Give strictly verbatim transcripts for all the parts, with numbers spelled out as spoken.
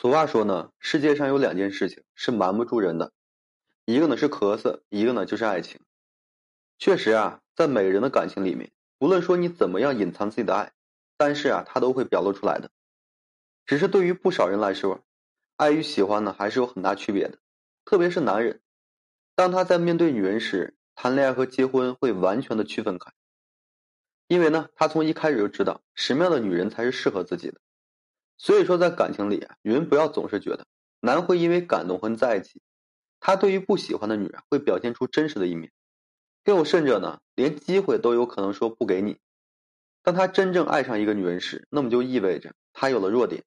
俗话说呢，世界上有两件事情是瞒不住人的，一个呢是咳嗽，一个呢就是爱情。确实啊，在每个人的感情里面，无论说你怎么样隐藏自己的爱，但是啊，它都会表露出来的。只是对于不少人来说，爱与喜欢呢还是有很大区别的，特别是男人，当他在面对女人时，谈恋爱和结婚会完全的区分开，因为呢，他从一开始就知道什么样的女人才是适合自己的。所以说在感情里啊，女人不要总是觉得男会因为感动和在一起，他对于不喜欢的女人会表现出真实的一面，更有甚者呢，连机会都有可能说不给你。当他真正爱上一个女人时，那么就意味着他有了弱点，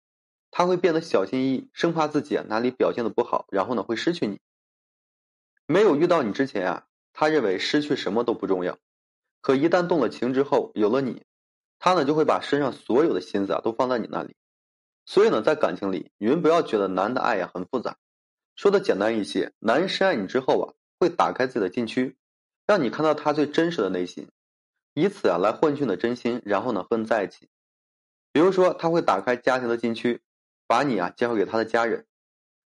他会变得小心翼翼，生怕自己啊哪里表现的不好，然后呢会失去你。没有遇到你之前啊，他认为失去什么都不重要，可一旦动了情之后，有了你，他呢就会把身上所有的心思啊都放在你那里。所以呢，在感情里，女人不要觉得男的爱呀很复杂。说的简单一些，男人深爱你之后啊，会打开自己的禁区，让你看到他最真实的内心，以此啊来换取你的真心，然后呢和你在一起。比如说，他会打开家庭的禁区，把你啊介绍给他的家人。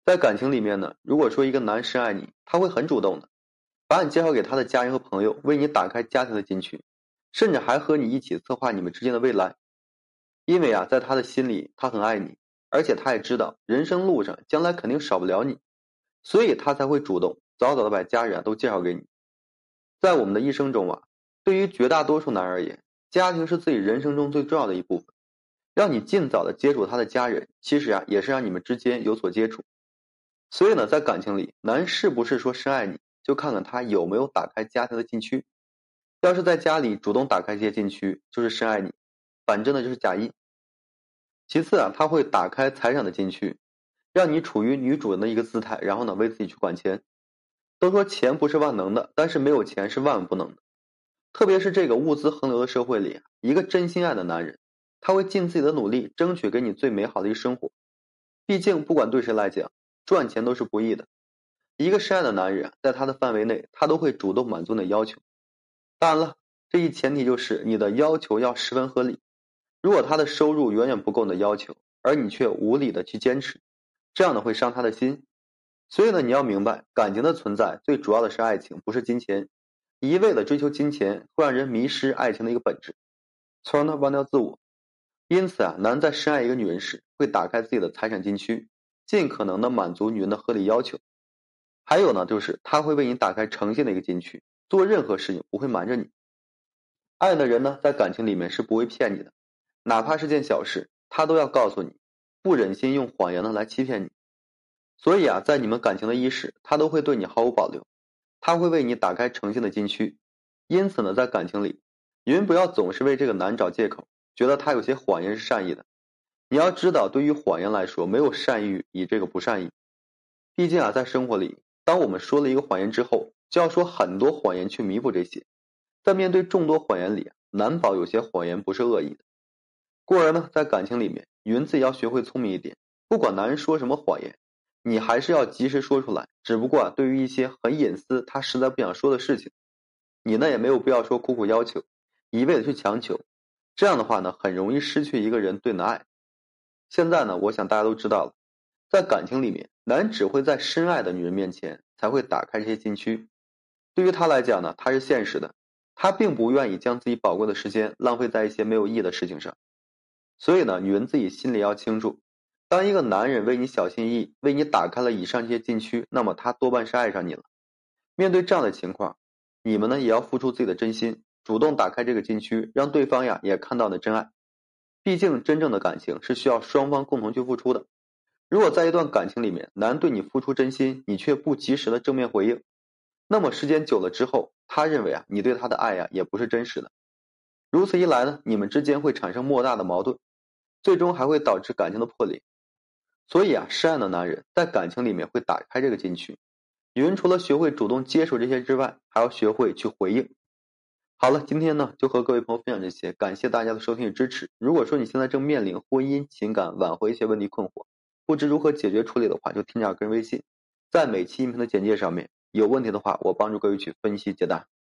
在感情里面呢，如果说一个男人深爱你，他会很主动的，把你介绍给他的家人和朋友，为你打开家庭的禁区，甚至还和你一起策划你们之间的未来。因为啊，在他的心里，他很爱你，而且他也知道人生路上将来肯定少不了你，所以他才会主动早早的把家人啊都介绍给你。在我们的一生中啊，对于绝大多数男人而言，家庭是自己人生中最重要的一部分，让你尽早的接触他的家人，其实啊也是让你们之间有所接触。所以呢，在感情里，男人是不是说深爱你，就看看他有没有打开家庭的禁区。要是在家里主动打开这些禁区，就是深爱你，反正呢就是假意。其次啊，他会打开财产的禁区，让你处于女主人的一个姿态，然后呢为自己去管钱。都说钱不是万能的，但是没有钱是万万不能的。特别是这个物资横流的社会里，一个真心爱的男人，他会尽自己的努力争取给你最美好的一生活。毕竟不管对谁来讲，赚钱都是不易的。一个深爱的男人，在他的范围内，他都会主动满足你的要求。当然了，这一前提就是你的要求要十分合理。如果他的收入远远不够你的要求，而你却无理的去坚持，这样呢会伤他的心。所以呢，你要明白，感情的存在最主要的是爱情，不是金钱。一味的追求金钱，会让人迷失爱情的一个本质，从而呢忘掉自我。因此啊，男人在深爱一个女人时，会打开自己的财产禁区，尽可能的满足女人的合理要求。还有呢，就是他会为你打开诚信的一个禁区，做任何事情不会瞒着你。爱的人呢，在感情里面是不会骗你的。哪怕是件小事，他都要告诉你，不忍心用谎言呢来欺骗你。所以啊，在你们感情的伊始，他都会对你毫无保留，他会为你打开诚信的禁区。因此呢，在感情里，女人不要总是为这个男人找借口，觉得他有些谎言是善意的。你要知道，对于谎言来说，没有善意与这个不善意。毕竟啊，在生活里，当我们说了一个谎言之后，就要说很多谎言去弥补这些。在面对众多谎言里，难保有些谎言不是恶意的。故而呢，在感情里面，女人自己要学会聪明一点，不管男人说什么谎言，你还是要及时说出来。只不过啊，对于一些很隐私，他实在不想说的事情，你呢也没有必要说苦苦要求，一味的去强求，这样的话呢，很容易失去一个人对你的爱。现在呢，我想大家都知道了，在感情里面，男人只会在深爱的女人面前才会打开这些禁区。对于他来讲呢，他是现实的，他并不愿意将自己宝贵的时间浪费在一些没有意义的事情上。所以呢，女人自己心里要清楚，当一个男人为你小心翼翼，为你打开了以上这些禁区，那么他多半是爱上你了。面对这样的情况，你们呢也要付出自己的真心，主动打开这个禁区，让对方呀也看到你的真爱。毕竟真正的感情是需要双方共同去付出的。如果在一段感情里面，男人对你付出真心，你却不及时的正面回应，那么时间久了之后，他认为啊你对他的爱呀也不是真实的。如此一来呢，你们之间会产生莫大的矛盾，最终还会导致感情的破裂。所以啊，深爱的男人在感情里面会打开这个禁区。女人除了学会主动接受这些之外，还要学会去回应。好了，今天呢就和各位朋友分享这些，感谢大家的收听与支持。如果说你现在正面临婚姻、情感、挽回一些问题困惑，不知如何解决处理的话，就添加个人微信，在每期音频的简介上面，有问题的话我帮助各位去分析解答。